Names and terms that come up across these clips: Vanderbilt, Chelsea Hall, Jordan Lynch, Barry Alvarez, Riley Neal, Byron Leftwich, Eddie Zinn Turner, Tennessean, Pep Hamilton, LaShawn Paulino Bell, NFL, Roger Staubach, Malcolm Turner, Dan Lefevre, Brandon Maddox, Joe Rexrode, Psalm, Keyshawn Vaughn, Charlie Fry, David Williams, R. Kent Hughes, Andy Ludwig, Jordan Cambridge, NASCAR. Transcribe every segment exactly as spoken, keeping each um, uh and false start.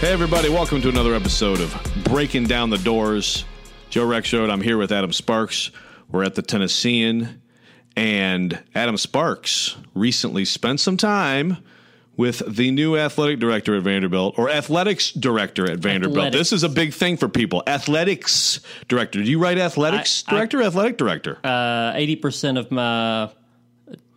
Hey, everybody. Welcome to another episode of Breaking Down the Doors. Joe Rexrode. I'm here with Adam Sparks. We're at the Tennessean. And Adam Sparks recently spent some time with the new athletic director at Vanderbilt, or athletics director at Vanderbilt. Athletics. This is a big thing for people. Athletics director. Do you write athletics I, director I, or athletic director? Uh, eighty percent of my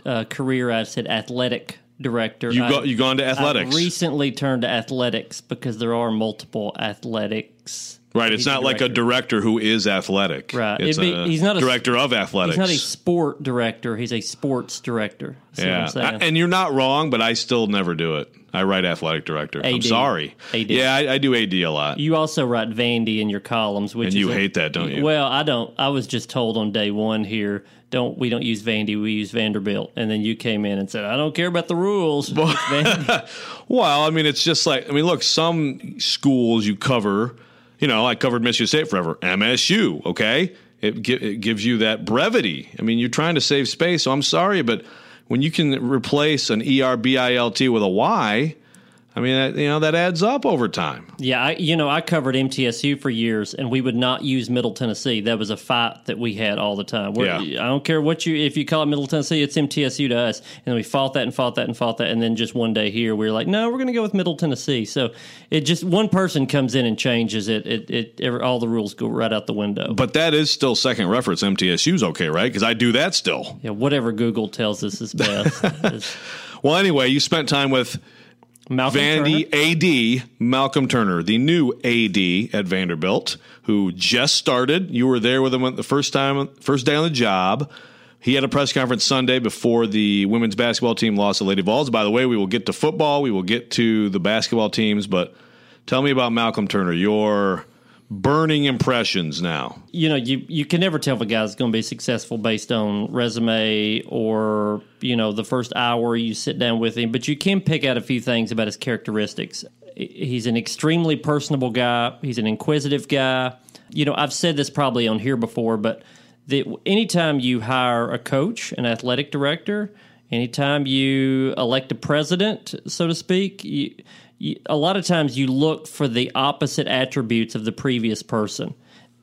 uh, career, I said athletic director. You go, you gone to athletics. I recently turned to athletics because there are multiple athletics. Right. It's not a like a director who is athletic. Right. It's be, a he's not a director of athletics. He's not a sport director. He's a sports director. See yeah. What I'm I, and you're not wrong, but I still never do it. I write athletic director. A D. I'm sorry. A D. Yeah, I, I do A D a lot. You also write Vandy in your columns, which and you is hate a, that, don't you? Well, I don't. I was just told on day one here, don't we don't use Vandy, we use Vanderbilt. And then you came in and said, I don't care about the rules. Well, well I mean, it's just like, I mean, look, some schools you cover. You know, I covered Michigan State forever. M S U, okay? It, gi- it gives you that brevity. I mean, you're trying to save space, so I'm sorry, but when you can replace an E R B I L T with a Y, I mean, that, you know, that adds up over time. Yeah, I, you know, I covered M T S U for years, and we would not use Middle Tennessee. That was a fight that we had all the time. We're, yeah. I don't care what you, if you call it Middle Tennessee, it's M T S U to us. And we fought that and fought that and fought that, and then just one day here, we were like, no, we're going to go with Middle Tennessee. So it just, one person comes in and changes it. It, it, it all the rules go right out the window. But that is still second reference. M T S U's okay, right? Because I do that still. Yeah, whatever Google tells us is best. Well, anyway, you spent time with Malcolm Vandy Turner. A D Malcolm Turner, the new A D at Vanderbilt, who just started. You were there with him the first time, first day on the job. He had a press conference Sunday before the women's basketball team lost to Lady Vols. By the way, we will get to football, we will get to the basketball teams, but tell me about Malcolm Turner. Your burning impressions now. You know, you, you can never tell if a guy's going to be successful based on resume or, you know, the first hour you sit down with him, but you can pick out a few things about his characteristics. He's an extremely personable guy. He's an inquisitive guy. You know, I've said this probably on here before, but the, anytime you hire a coach, an athletic director, anytime you elect a president, so to speak, you, a lot of times you look for the opposite attributes of the previous person.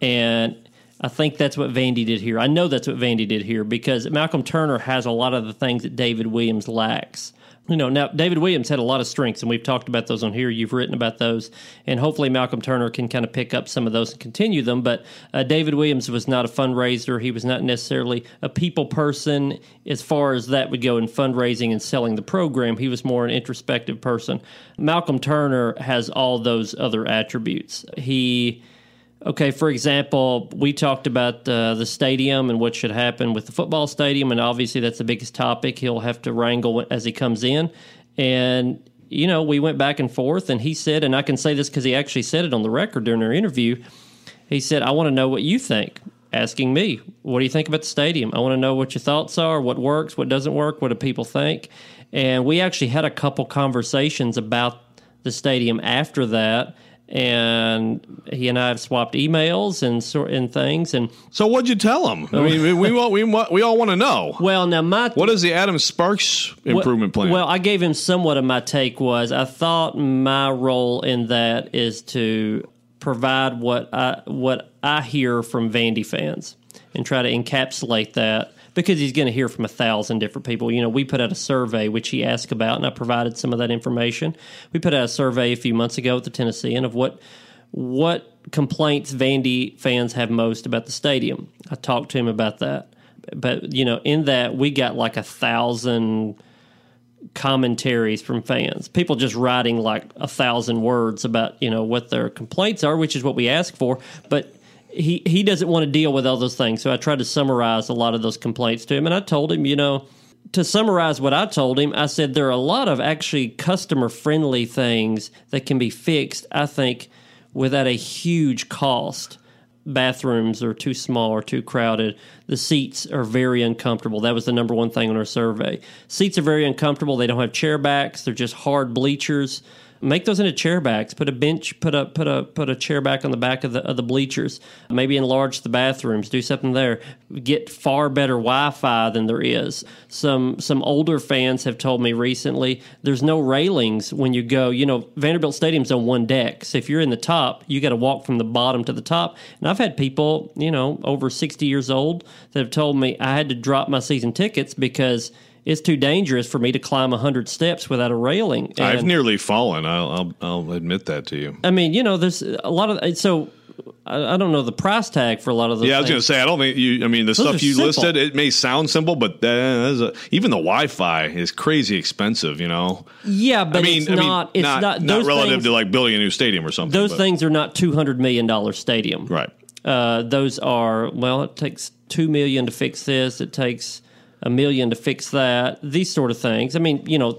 And I think that's what Vandy did here. I know that's what Vandy did here because Malcolm Turner has a lot of the things that David Williams lacks. You know, now David Williams had a lot of strengths, and we've talked about those on here. You've written about those, and hopefully Malcolm Turner can kind of pick up some of those and continue them. But uh, David Williams was not a fundraiser. He was not necessarily a people person as far as that would go in fundraising and selling the program. He was more an introspective person. Malcolm Turner has all those other attributes. He... Okay, for example, we talked about uh, the stadium and what should happen with the football stadium, and obviously that's the biggest topic he'll have to wrangle as he comes in. And, you know, we went back and forth, and he said, and I can say this because he actually said it on the record during our interview, he said, I want to know what you think, asking me, what do you think about the stadium? I want to know what your thoughts are, what works, what doesn't work, what do people think? And we actually had a couple conversations about the stadium after that, and he and I have swapped emails and sort and things. And so, what'd you tell him? I mean, we want, we want, we all want to know. Well, now my th- what is the Adam Sparks improvement well, plan? Well, I gave him somewhat of my take. Was I thought my role in that is to provide what I what I hear from Vandy fans and try to encapsulate that. Because he's going to hear from a thousand different people. You know, we put out a survey, which he asked about, and I provided some of that information. We put out a survey a few months ago with the Tennessean of what what complaints Vandy fans have most about the stadium. I talked to him about that. But, you know, in that, we got like a thousand commentaries from fans. People just writing like a thousand words about, you know, what their complaints are, which is what we ask for. But He he doesn't want to deal with all those things, so I tried to summarize a lot of those complaints to him, and I told him, you know, to summarize what I told him, I said there are a lot of actually customer-friendly things that can be fixed, I think, without a huge cost. Bathrooms are too small or too crowded. The seats are very uncomfortable. That was the number one thing on our survey. Seats are very uncomfortable. They don't have chair backs. They're just hard bleachers. Make those into chair backs. Put a bench, put a put a put a chair back on the back of the of the bleachers. Maybe enlarge the bathrooms. Do something there. Get far better Wi-Fi than there is. Some some older fans have told me recently there's no railings when you go. You know, Vanderbilt Stadium's on one deck. So if you're in the top, you got to walk from the bottom to the top. And I've had people, you know, over sixty years old that have told me I had to drop my season tickets because it's too dangerous for me to climb one hundred steps without a railing. And I've nearly fallen. I'll, I'll I'll admit that to you. I mean, you know, there's a lot of so I, I don't know the price tag for a lot of those. Yeah, I was going to say I don't think you. I mean, the those stuff you simple. listed, it may sound simple, but that is a, even the Wi-Fi is crazy expensive. You know. Yeah, but I mean, it's I mean, not. It's not not, not relative things, to like building a new stadium or something. Those but. things are not two hundred million dollars stadium. Right. Uh, those are well. It takes two million to fix this. It takes a million to fix that, these sort of things. I mean, you know,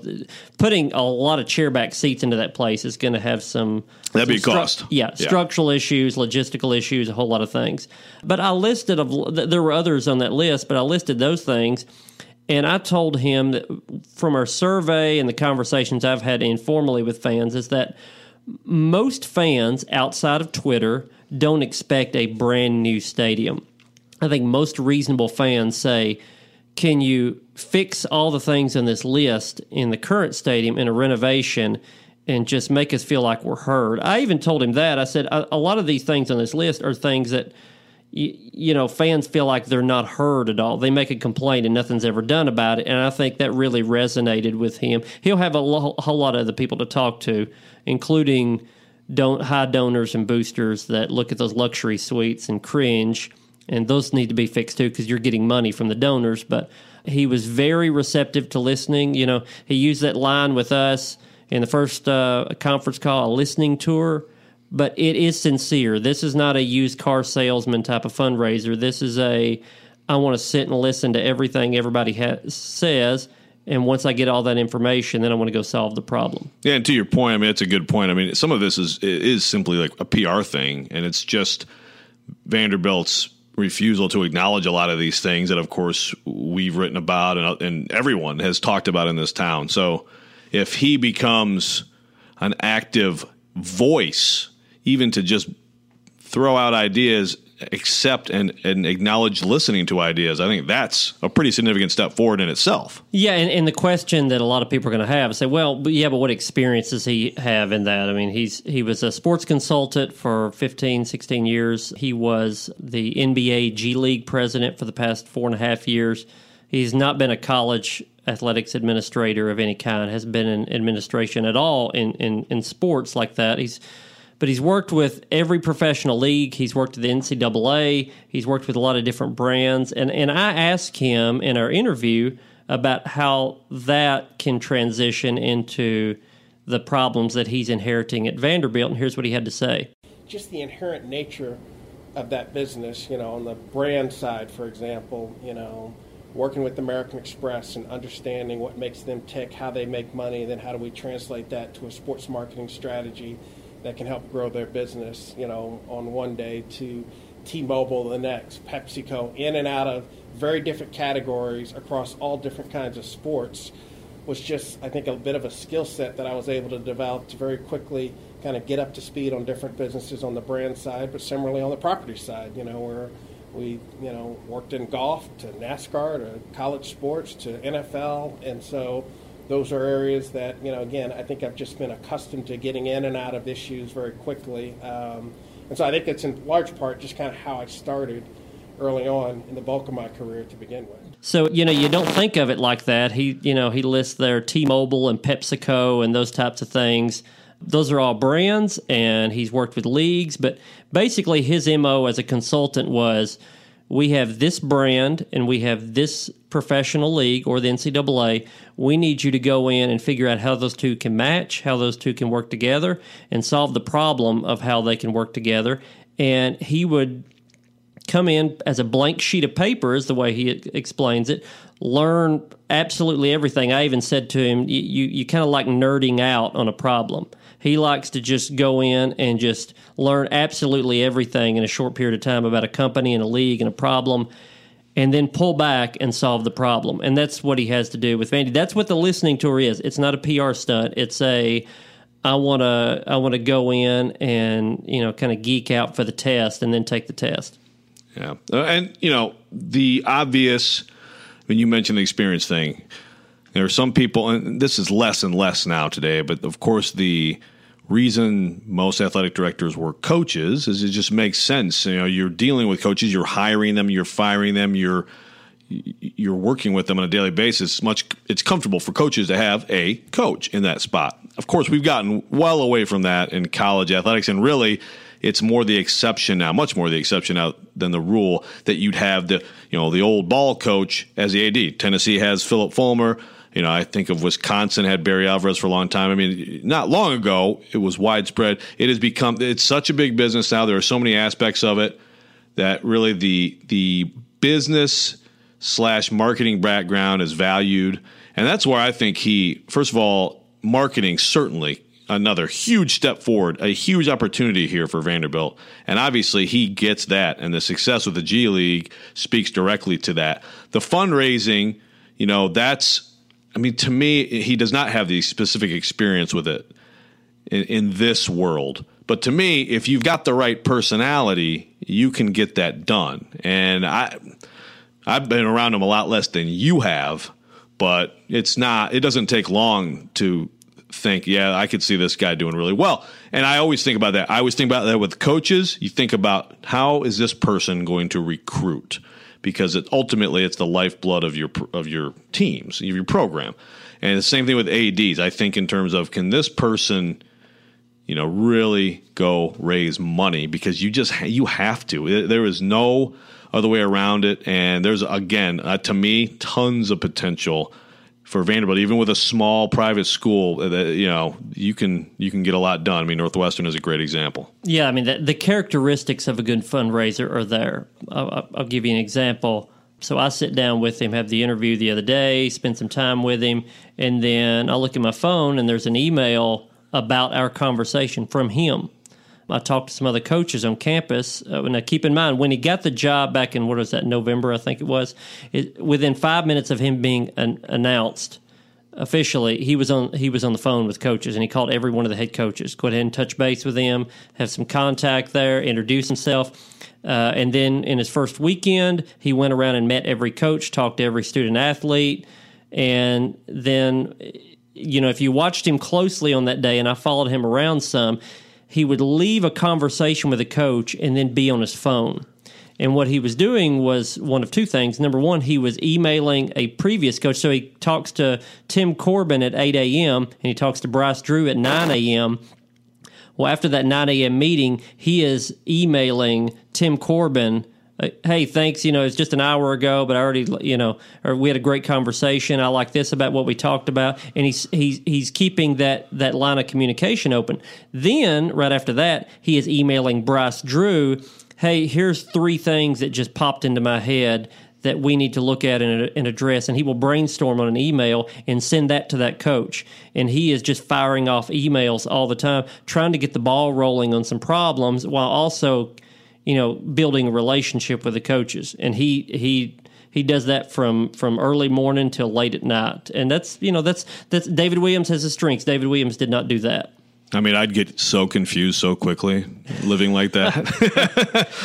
putting a lot of chairback seats into that place is going to have some... That'd some be stru- cost. Yeah, yeah, structural issues, logistical issues, a whole lot of things. But I listed... Of, there were others on that list, but I listed those things, and I told him that from our survey and the conversations I've had informally with fans is that most fans outside of Twitter don't expect a brand-new stadium. I think most reasonable fans say... Can you fix all the things on this list in the current stadium in a renovation and just make us feel like we're heard? I even told him that. I said, a, a lot of these things on this list are things that, y- you know, fans feel like they're not heard at all. They make a complaint and nothing's ever done about it. And I think that really resonated with him. He'll have a, lo- a whole lot of other people to talk to, including don- high donors and boosters that look at those luxury suites and cringe. And those need to be fixed, too, because you're getting money from the donors. But he was very receptive to listening. You know, he used that line with us in the first uh, conference call, a listening tour. But it is sincere. This is not a used car salesman type of fundraiser. This is a, I want to sit and listen to everything everybody ha- says. And once I get all that information, then I want to go solve the problem. Yeah, and to your point, I mean, it's a good point. I mean, some of this is is simply like a P R thing, and it's just Vanderbilt's refusal to acknowledge a lot of these things that, of course, we've written about and, and everyone has talked about in this town. So if he becomes an active voice, even to just throw out ideas, accept and, and acknowledge listening to ideas, I think that's a pretty significant step forward in itself. Yeah, and, and the question that a lot of people are going to have is say, well, but yeah, but what experience does he have in that? I mean, he's he was a sports consultant for fifteen, sixteen years. He was the N B A G League president for the past four and a half years. He's not been a college athletics administrator of any kind, has been in administration at all in, in, in sports like that. He's But he's worked with every professional league. He's worked at the N C double A. He's worked with a lot of different brands. And and I asked him in our interview about how that can transition into the problems that he's inheriting at Vanderbilt. And here's what he had to say. Just the inherent nature of that business, you know, on the brand side, for example, you know, working with American Express and understanding what makes them tick, how they make money, and then how do we translate that to a sports marketing strategy that can help grow their business, you know, on one day to T-Mobile the next, PepsiCo, in and out of very different categories across all different kinds of sports, was just, I think, a bit of a skill set that I was able to develop to very quickly kind of get up to speed on different businesses on the brand side, but similarly on the property side, you know, where we, you know, worked in golf to NASCAR to college sports to N F L, and so those are areas that, you know, again, I think I've just been accustomed to getting in and out of issues very quickly. Um, and so I think that's in large part just kind of how I started early on in the bulk of my career to begin with. So, you know, you don't think of it like that. He, you know, he lists there T-Mobile and PepsiCo and those types of things. Those are all brands, and he's worked with leagues. But basically his M O as a consultant was, we have this brand and we have this professional league or the N C double A. We need you to go in and figure out how those two can match, how those two can work together, and solve the problem of how they can work together. And he would come in as a blank sheet of paper, is the way he explains it, learn absolutely everything. I even said to him, you, you, you kind of like nerding out on a problem. He likes to just go in and just learn absolutely everything in a short period of time about a company and a league and a problem, and then pull back and solve the problem. And that's what he has to do with Vandy. That's what the listening tour is. It's not a P R stunt. It's a, I want to I want to go in and, you know, kind of geek out for the test and then take the test. Yeah. Uh, and, you know, the obvious, when you mentioned the experience thing, there are some people, and this is less and less now today, but of course the reason most athletic directors were coaches is it just makes sense. You know, you're dealing with coaches, you're hiring them, you're firing them, you're you're working with them on a daily basis. Much it's comfortable for coaches to have a coach in that spot. Of course, we've gotten well away from that in college athletics, and really it's more the exception now, much more the exception now than the rule, that you'd have the, you know, the old ball coach as the A D. Tennessee has Philip Fulmer. You know, I think of Wisconsin had Barry Alvarez for a long time. I mean, not long ago, it was widespread. It has become, it's such a big business now. There are so many aspects of it that really the the business slash marketing background is valued. And that's where I think he, first of all, marketing, certainly another huge step forward, a huge opportunity here for Vanderbilt. And obviously he gets that. And the success with the G League speaks directly to that. The fundraising, you know, that's, I mean, to me, he does not have the specific experience with it in, in this world. But to me, if you've got the right personality, you can get that done. And I, I've been around him a lot less than you have, but it's not. It doesn't take long to think, yeah, I could see this guy doing really well. And I always think about that. I always think about that with coaches. You think about, how is this person going to recruit? Because it, ultimately it's the lifeblood of your of your teams, of your program. And the same thing with A Ds. I think in terms of, can this person, you know, really go raise money? Because you just you have to. There is no other way around it. And there's, again, uh, to me, tons of potential for Vanderbilt, even with a small private school. Uh, you know, you can you can get a lot done. I mean, Northwestern is a great example. Yeah, I mean, the, the characteristics of a good fundraiser are there. I'll, I'll give you an example. So I sit down with him, have the interview the other day, spend some time with him, and then I look at my phone, and there's an email about our conversation from him. I talked to some other coaches on campus. Uh, now, keep in mind, when he got the job back in, what was that, November, I think it was, it, within five minutes of him being an, announced officially, he was on he was on the phone with coaches, and he called every one of the head coaches. Go ahead and touch base with them, have some contact there, introduce himself. Uh, and then in his first weekend, he went around and met every coach, talked to every student athlete, and then, you know, if you watched him closely on that day, and I followed him around some, he would leave a conversation with a coach and then be on his phone. And what he was doing was one of two things. Number one, he was emailing a previous coach. So he talks to Tim Corbin at eight a.m. and he talks to Bryce Drew at nine a.m. Well, after that nine a.m. meeting, he is emailing Tim Corbin, hey, thanks, you know, it's just an hour ago, but I already, you know, or we had a great conversation. I like this about what we talked about. And he's he's he's keeping that, that line of communication open. Then, right after that, he is emailing Bryce Drew, hey, here's three things that just popped into my head that we need to look at and, and address. And he will brainstorm on an email and send that to that coach. And he is just firing off emails all the time, trying to get the ball rolling on some problems while also, you know, building a relationship with the coaches. And he he he does that from, from early morning till late at night. And that's, you know, that's that's David Williams has his strengths. David Williams did not do that. I mean, I'd get so confused so quickly living like that.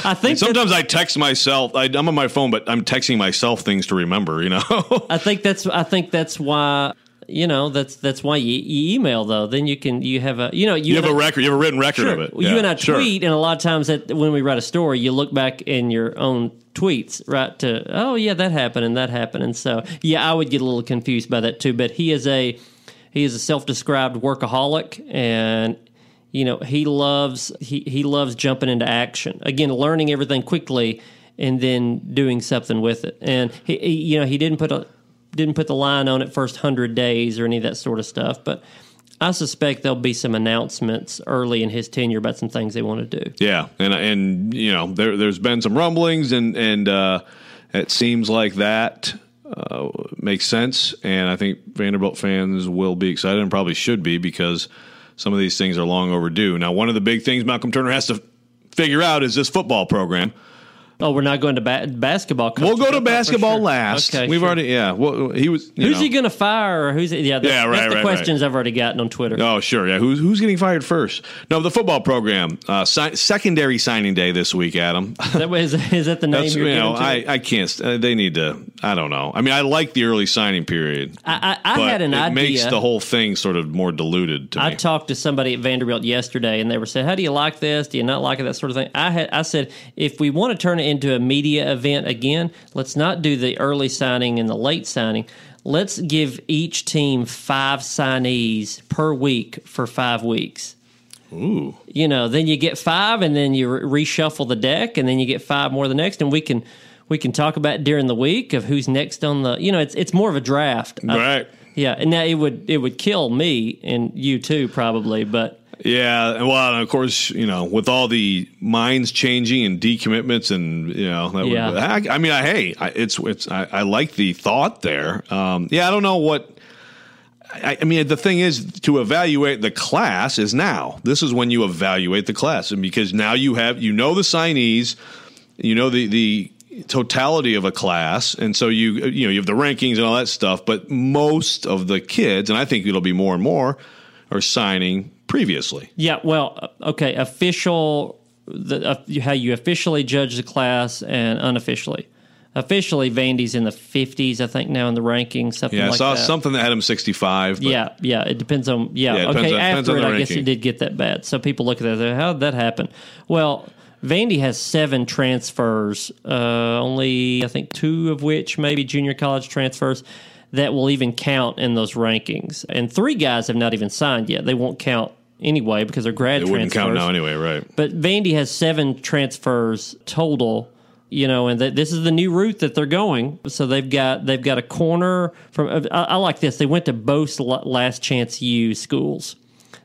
I think and sometimes I text myself. I, I'm on my phone, but I'm texting myself things to remember, you know. I think that's I think that's why, you know, that's that's why you, you email, though. Then you can you have a you know you, you have I, a record, you have a written record sure, of it. Yeah, you and I tweet, sure. And a lot of times that when we write a story, you look back in your own tweets, right? To oh yeah, that happened and that happened, and so yeah, I would get a little confused by that too. But he is a he is a self-described workaholic, and you know he loves he he loves jumping into action again, learning everything quickly, and then doing something with it. And he, he you know he didn't put a Didn't put the line on it first hundred days or any of that sort of stuff, but I suspect there'll be some announcements early in his tenure about some things they want to do. Yeah, and and you know there there's been some rumblings, and and uh, it seems like that uh, makes sense, and I think Vanderbilt fans will be excited and probably should be, because some of these things are long overdue. Now, one of the big things Malcolm Turner has to figure out is this football program. Oh, we're not going to ba- basketball. Coach. We'll go to basketball sure. last. Okay, We've sure. already, yeah. Well, he was. You who's know. he going to fire? Or who's he, yeah? That's, yeah, right. That's the right, questions right. I've already gotten on Twitter. Oh, sure. Yeah. Who's who's getting fired first? No, the football program. Uh, si- secondary signing day this week, Adam. Is that, is, is that the name? You're you know, to? I I can't. Uh, they need to. I don't know. I mean, I like the early signing period. I I, I but had an it idea. It makes the whole thing sort of more diluted. To I me. talked to somebody at Vanderbilt yesterday, and they were saying, "How do you like this? Do you not like it? That sort of thing." I had I said, if we want to turn it into a media event again, let's not do the early signing and the late signing. Let's give each team five signees per week for five weeks. Ooh. You know, then you get five, and then you re- reshuffle the deck, and then you get five more the next, and we can we can talk about during the week of who's next on the, you know, it's it's more of a draft. Right. I, yeah, and now it would it would kill me and you too probably, but yeah, well, and of course, you know, with all the minds changing and decommitments, and you know, that yeah. would, I, I mean, I, hey, I, it's it's I, I like the thought there. Um, yeah, I don't know what. I, I mean, the thing is, to evaluate the class is now. This is when you evaluate the class, and because now you have, you know, the signees, you know, the the totality of a class, and so you you know you have the rankings and all that stuff. But most of the kids, and I think it'll be more and more, are signing previously. Yeah, well, okay, official, the, uh, how you officially judge the class and unofficially. Officially, Vandy's in the fifties, I think, now in the rankings, something yeah, like that. Yeah, I saw that. Something that had him sixty-five. Yeah, yeah, it depends on, yeah, yeah okay, on, after it, I ranking. guess it did get that bad. So people look at that, how did that happen? Well, Vandy has seven transfers, uh, only, I think, two of which maybe junior college transfers that will even count in those rankings. And three guys have not even signed yet. They won't count anyway, because they're grad transfers. They wouldn't transfers. count now anyway, right. But Vandy has seven transfers total, you know, and th- this is the new route that they're going. So they've got they've got a corner from, uh, I, I like this, they went to both last chance U schools,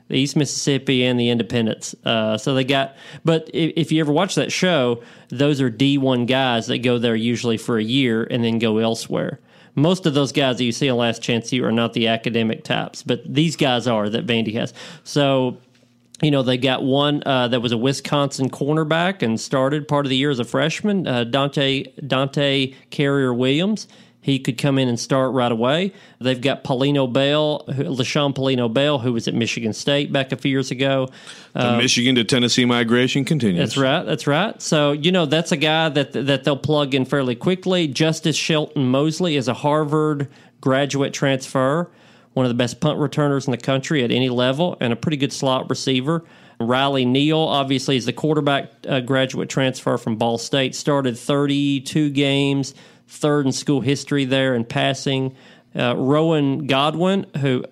the East Mississippi and the Independents. Uh, so they got, but if, if you ever watch that show, those are D one guys that go there usually for a year and then go elsewhere. Most of those guys that you see on Last Chance U are not the academic types, but these guys are that Vandy has. So, you know, they got one uh, that was a Wisconsin cornerback and started part of the year as a freshman, uh, Dante Dante Carrier-Williams. He could come in and start right away. They've got Paulino Bell, who, LaShawn Paulino Bell, who was at Michigan State back a few years ago. The um, Michigan to Tennessee migration continues. That's right. That's right. So, you know, that's a guy that that they'll plug in fairly quickly. Justice Shelton Mosley is a Harvard graduate transfer, one of the best punt returners in the country at any level, and a pretty good slot receiver. Riley Neal, obviously, is the quarterback uh, graduate transfer from Ball State. Started thirty-two games, third in school history there in passing. Uh, Rowan Godwin, who,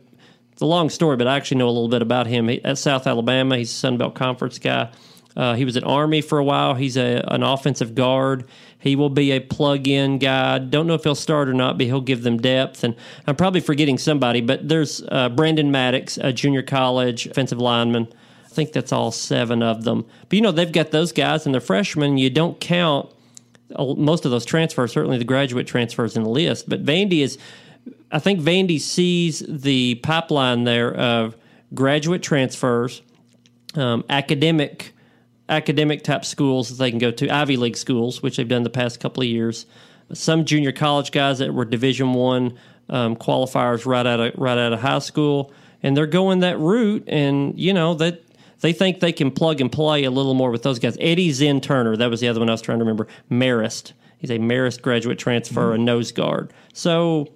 it's a long story, but I actually know a little bit about him. He, at South Alabama, he's a Sun Belt Conference guy. Uh, he was at Army for a while. He's a an offensive guard. He will be a plug-in guy. Don't know if he'll start or not, but he'll give them depth. And I'm probably forgetting somebody, but there's uh, Brandon Maddox, a junior college offensive lineman. I think that's all seven of them. But, you know, they've got those guys, and they're freshmen. You don't count most of those transfers, certainly the graduate transfers in the list. But Vandy is, I think Vandy sees the pipeline there of graduate transfers, um, academic academic type schools that they can go to, Ivy League schools, which they've done the past couple of years. Some junior college guys that were Division One um, qualifiers right out of right out of high school, and they're going that route. And you know that. They think they can plug and play a little more with those guys. Eddie Zinn Turner, that was the other one I was trying to remember. Marist. He's a Marist graduate transfer, mm-hmm. a nose guard. So,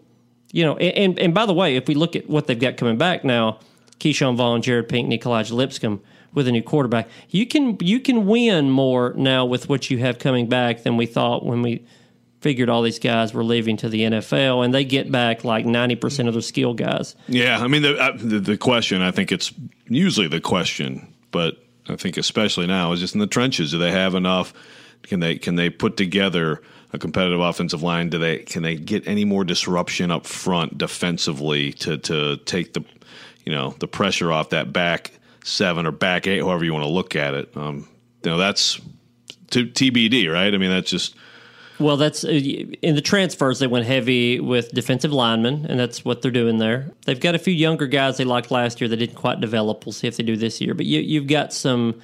you know, and, and by the way, if we look at what they've got coming back now, Keyshawn Vaughn, Jared Pink, Nikolaj Lipscomb with a new quarterback, you can you can win more now with what you have coming back than we thought when we figured all these guys were leaving to the N F L, and they get back like ninety percent of their skill guys. Yeah, I mean, the, uh, the, the question, I think it's usually the question, but I think especially now is just in the trenches. Do they have enough? Can they can they put together a competitive offensive line? Do they can they get any more disruption up front defensively to to take the you know the pressure off that back seven or back eight, however you want to look at it? Um, you know that's t- TBD, right? I mean that's just. Well, that's in the transfers, they went heavy with defensive linemen, and that's what they're doing there. They've got a few younger guys they liked last year that didn't quite develop. We'll see if they do this year. But you, you've got some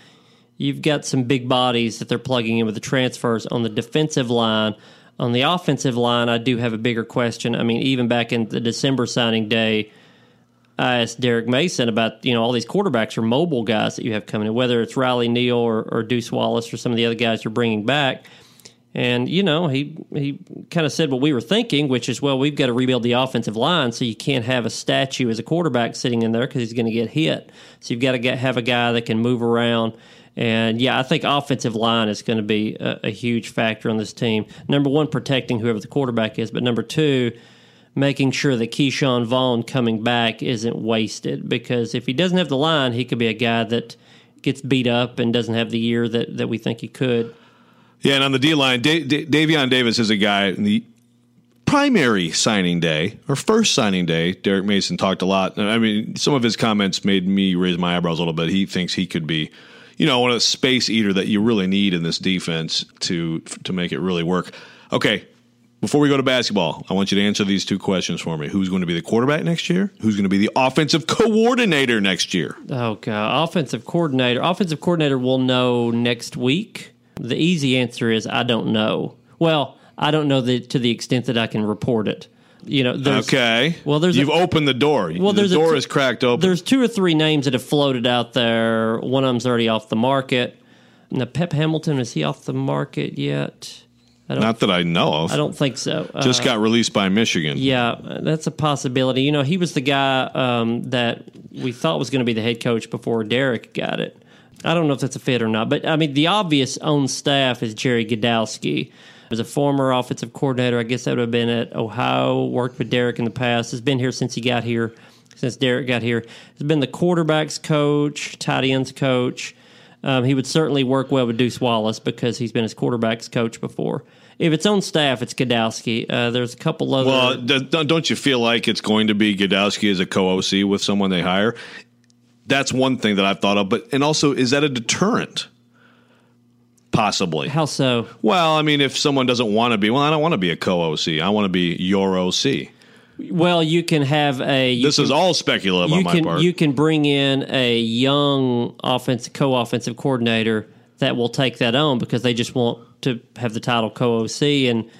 you've got some big bodies that they're plugging in with the transfers on the defensive line. On the offensive line, I do have a bigger question. I mean, even back in the December signing day, I asked Derek Mason about, you know, all these quarterbacks are mobile guys that you have coming in, whether it's Riley Neal or, or Deuce Wallace or some of the other guys you're bringing back. And, you know, he he kind of said what we were thinking, which is, well, we've got to rebuild the offensive line, so you can't have a statue as a quarterback sitting in there because he's going to get hit. So you've got to get, have a guy that can move around. And, yeah, I think offensive line is going to be a, a huge factor on this team. Number one, protecting whoever the quarterback is. But number two, making sure that Keyshawn Vaughn coming back isn't wasted, because if he doesn't have the line, he could be a guy that gets beat up and doesn't have the year that, that we think he could. Yeah, and on the D-line, da- da- Davion Davis is a guy in the primary signing day, or first signing day, Derek Mason talked a lot. I mean, some of his comments made me raise my eyebrows a little bit. He thinks he could be, you know, one of the space eater that you really need in this defense to to make it really work. Okay, before we go to basketball, I want you to answer these two questions for me. Who's going to be the quarterback next year? Who's going to be the offensive coordinator next year? Oh, God, offensive coordinator. Offensive coordinator will know next week. The easy answer is I don't know. Well, I don't know the, to the extent that I can report it. You know, there's, okay. Well, there's you've a, opened the door. Well, the door a, is cracked open. There's two or three names that have floated out there. One of them's already off the market. Now, Pep Hamilton, is he off the market yet? I don't, Not that I know of. I don't think so. Just uh, got released by Michigan. Yeah, that's a possibility. You know, he was the guy um, that we thought was going to be the head coach before Derek got it. I don't know if that's a fit or not, but, I mean, the obvious on staff is Jerry Gdowski. He was a former offensive coordinator. I guess that would have been at Ohio, worked with Derek in the past. Has been here since he got here, since Derek got here. He's been the quarterbacks coach, tight ends coach. Um, he would certainly work well with Deuce Wallace because he's been his quarterbacks coach before. If it's on staff, it's Gdowski. Uh, there's a couple other... Well, don't you feel like it's going to be Gdowski as a co-O C with someone they hire? That's one thing that I've thought of, but and also, is that a deterrent? Possibly. How so? Well, I mean, if someone doesn't want to be, well, I don't want to be a co-O C. I want to be your O C. Well, you can have a... This can, is all speculative on my can, part. You can bring in a young offensive, co-offensive coordinator that will take that on because they just want to have the title co-O C, and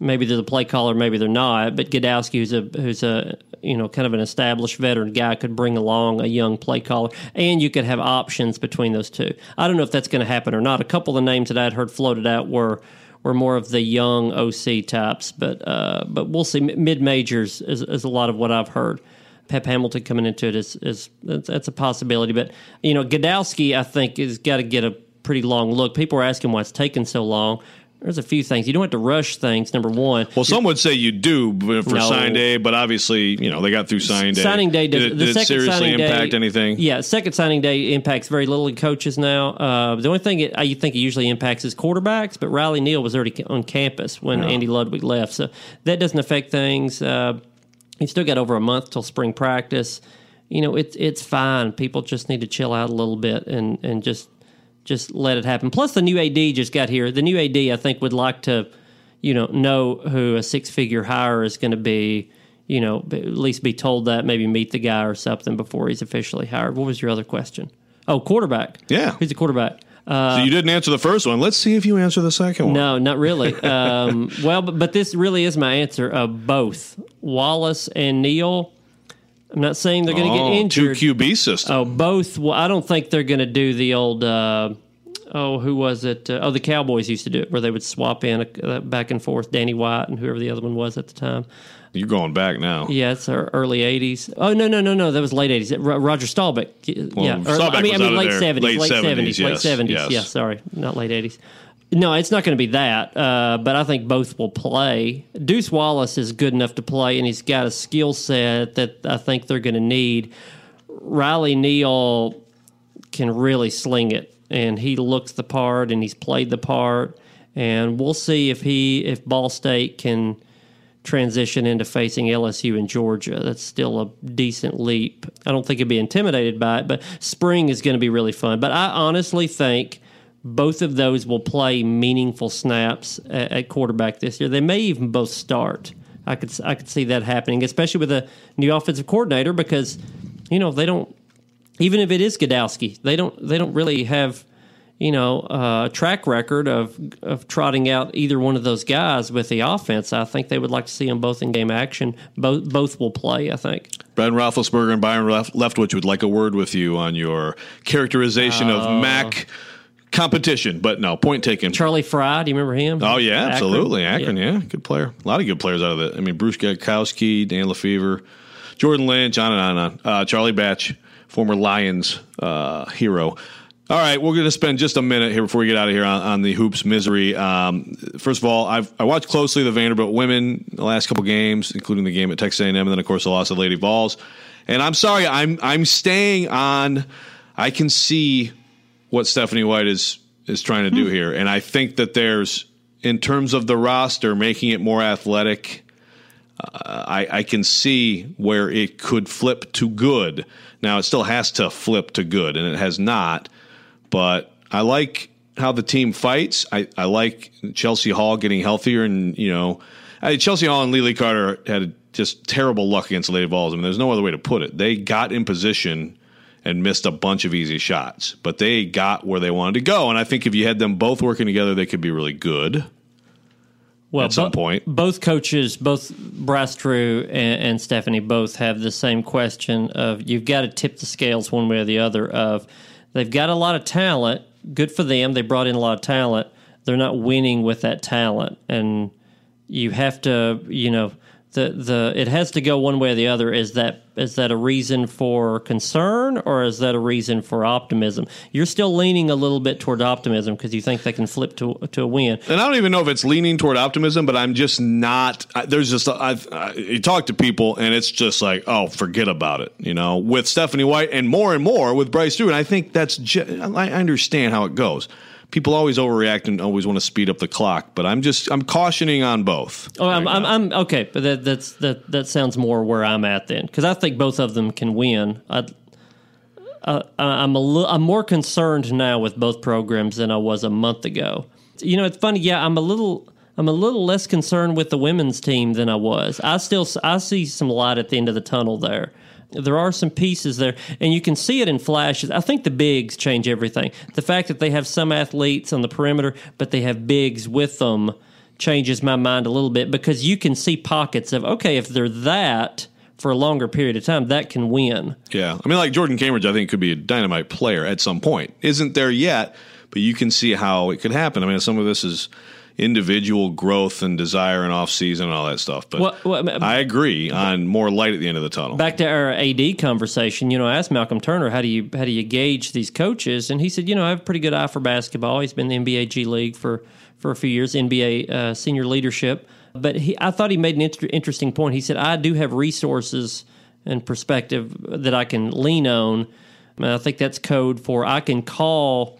maybe they're the play caller, maybe they're not, but Gdowski, who's a... Who's a you know, kind of an established veteran guy, could bring along a young play caller, and you could have options between those two. I don't know if that's going to happen or not. A couple of the names that I'd heard floated out were were more of the young O C types, but uh, but we'll see. Mid-majors is, is a lot of what I've heard. Pep Hamilton coming into it is, is that's a possibility, but, you know, Gdowski, I think, has got to get a pretty long look. People are asking why it's taking so long. There's a few things. You don't have to rush things, number one. Well, some would say you do for no. signing day, but obviously, you know, they got through signing day. Signing day does, did it, the did second it seriously signing impact day, anything? Yeah, second signing day impacts very little in coaches now. Uh, the only thing it, you think it usually impacts is quarterbacks, but Riley Neal was already on campus when no. Andy Ludwig left, so that doesn't affect things. Uh, you've still got over a month till spring practice. You know, it, it's fine. People just need to chill out a little bit and, and just... Just let it happen. Plus, the new A D just got here. The new A D, I think, would like to, you know, know who a six-figure hire is going to be, you know, at least be told that, maybe meet the guy or something before he's officially hired. What was your other question? Oh, quarterback. Yeah. Who's the quarterback? Uh, so you didn't answer the first one. Let's see if you answer the second one. No, not really. um, well, but, but this really is my answer of both Wallace and Neal. I'm not saying they're going to oh, get injured. Two Q B system. Oh, both. Well, I don't think they're going to do the old. Uh, oh, who was it? Uh, oh, the Cowboys used to do it, where they would swap in a, uh, back and forth, Danny White and whoever the other one was at the time. You're going back now. Yeah, it's early eighties. Oh no, no, no, no. That was late eighties. Roger Staubach. Well, yeah, Staubach I mean, was I mean, late seventies. Late seventies. Late seventies. Yes. Yeah, sorry, not late eighties. No, it's not going to be that, uh, but I think both will play. Deuce Wallace is good enough to play, and he's got a skill set that I think they're going to need. Riley Neal can really sling it, and he looks the part, and he's played the part, and we'll see if he if Ball State can transition into facing L S U and Georgia. That's still a decent leap. I don't think he'd be intimidated by it, but spring is going to be really fun. But I honestly think both of those will play meaningful snaps at quarterback this year. They may even both start. I could I could see that happening, especially with a new offensive coordinator, because, you know, they don't, even if it is Gdowski, they don't they don't really have you know, uh, track record of of trotting out either one of those guys with the offense. I think they would like to see them both in game action. Both both will play, I think. Ben Roethlisberger and Byron Leftwich would like a word with you on your characterization uh, of M A C competition, but no, point taken. Charlie Fry, do you remember him? Oh, yeah, Akron? Absolutely. Akron, yeah. yeah, good player. A lot of good players out of that. I mean, Bruce Gudkowski, Dan Lefevre, Jordan Lynch, on and on and on. Uh, Charlie Batch, former Lions uh, hero. All right, we're going to spend just a minute here before we get out of here on, on the hoops misery. Um, first of all, I've, I watched closely the Vanderbilt women the last couple games, including the game at Texas A and M, and then, of course, the loss of Lady Vols. And I'm sorry, I'm I'm staying on. I can see what Stephanie White is is trying to do hmm. here, and I think that there's, in terms of the roster, making it more athletic. Uh, I, I can see where it could flip to good. Now, it still has to flip to good, and it has not. But I like how the team fights. I, I like Chelsea Hall getting healthier. And, you know, I, Chelsea Hall and Lili Carter had just terrible luck against the Lady Vols. I mean, there's no other way to put it. They got in position and missed a bunch of easy shots. But they got where they wanted to go. And I think if you had them both working together, they could be really good. Well, at some bo- point. Both coaches, both Bryce Drew and, and Stephanie, both have the same question of you've got to tip the scales one way or the other of – they've got a lot of talent. Good for them. They brought in a lot of talent. They're not winning with that talent. And you have to, you know, the the it has to go one way or the other. Is that is that a reason for concern or is that a reason for optimism? You're still leaning a little bit toward optimism because you think they can flip to to a win. And I don't even know if it's leaning toward optimism, but I'm just not. I, there's just I've, I you talk to people and it's just like, oh, forget about it. You know, with Stephanie White and more and more with Bryce Drew, and I think that's just, I understand how it goes. People always overreact and always want to speed up the clock, but I'm just I'm cautioning on both. Oh, I'm I'm, I'm okay, but that that's that that sounds more where I'm at then, because I think both of them can win. I, I I'm a li- I'm more concerned now with both programs than I was a month ago. You know, it's funny. Yeah, I'm a little I'm a little less concerned with the women's team than I was. I still I see some light at the end of the tunnel there. There are some pieces there, and you can see it in flashes. I think the bigs change everything. The fact that they have some athletes on the perimeter, but they have bigs with them, changes my mind a little bit because you can see pockets of, okay, if they're that for a longer period of time, that can win. Yeah. I mean, like Jordan Cambridge, I think, could be a dynamite player at some point. Isn't there yet, but you can see how it could happen. I mean, some of this is individual growth and desire and offseason and all that stuff. But well, well, I agree on more light at the end of the tunnel. Back to our A D conversation, you know, I asked Malcolm Turner, how do you how do you gauge these coaches? And he said, you know, I have a pretty good eye for basketball. He's been in the N B A G League for, for a few years, N B A uh, senior leadership. But he, I thought he made an inter- interesting point. He said, I do have resources and perspective that I can lean on. And I think that's code for I can call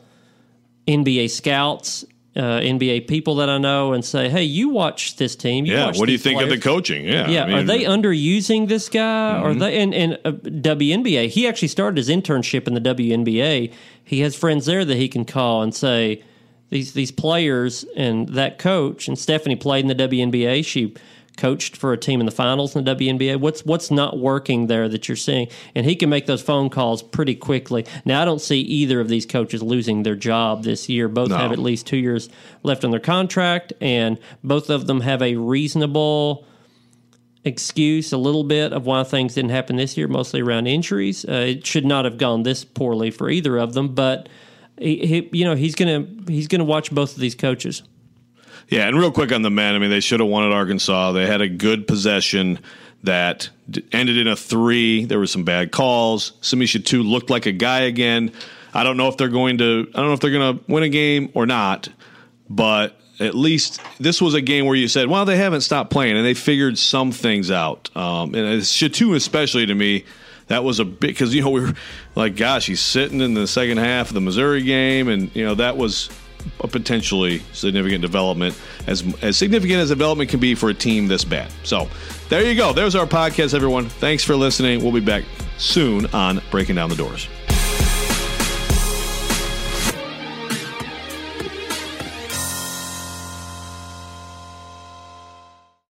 N B A scouts, Uh, N B A people that I know and say, hey, you watch this team. You yeah, watch what do you think players. Of the coaching? Yeah, yeah. I mean, are they underusing this guy? Mm-hmm. Are they? And, and uh, W N B A, he actually started his internship in the W N B A. He has friends there that he can call and say, these these players and that coach, and Stephanie played in the W N B A. She coached for a team in the finals in the W N B A. What's what's not working there that you're seeing? And he can make those phone calls pretty quickly. Now, I don't see either of these coaches losing their job this year. Both no. have at least two years left on their contract, and both of them have a reasonable excuse, a little bit, of why things didn't happen this year, mostly around injuries. Uh, it should not have gone this poorly for either of them, but he, he, you know, he's gonna he's gonna watch both of these coaches. Yeah, and real quick on the men, I mean, they should have won at Arkansas. They had a good possession that d- ended in a three. There were some bad calls. Simi Shitu looked like a guy again. I don't know if they're going to. I don't know if they're going to win a game or not. But at least this was a game where you said, "Well, they haven't stopped playing," and they figured some things out. Um, and Shitu, especially to me, that was a big because you know we were like, "Gosh, he's sitting in the second half of the Missouri game," and you know that was a potentially significant development, as as significant as development can be for a team this bad. So there you go. There's our podcast, everyone. Thanks for listening. We'll be back soon on Breaking Down the Doors.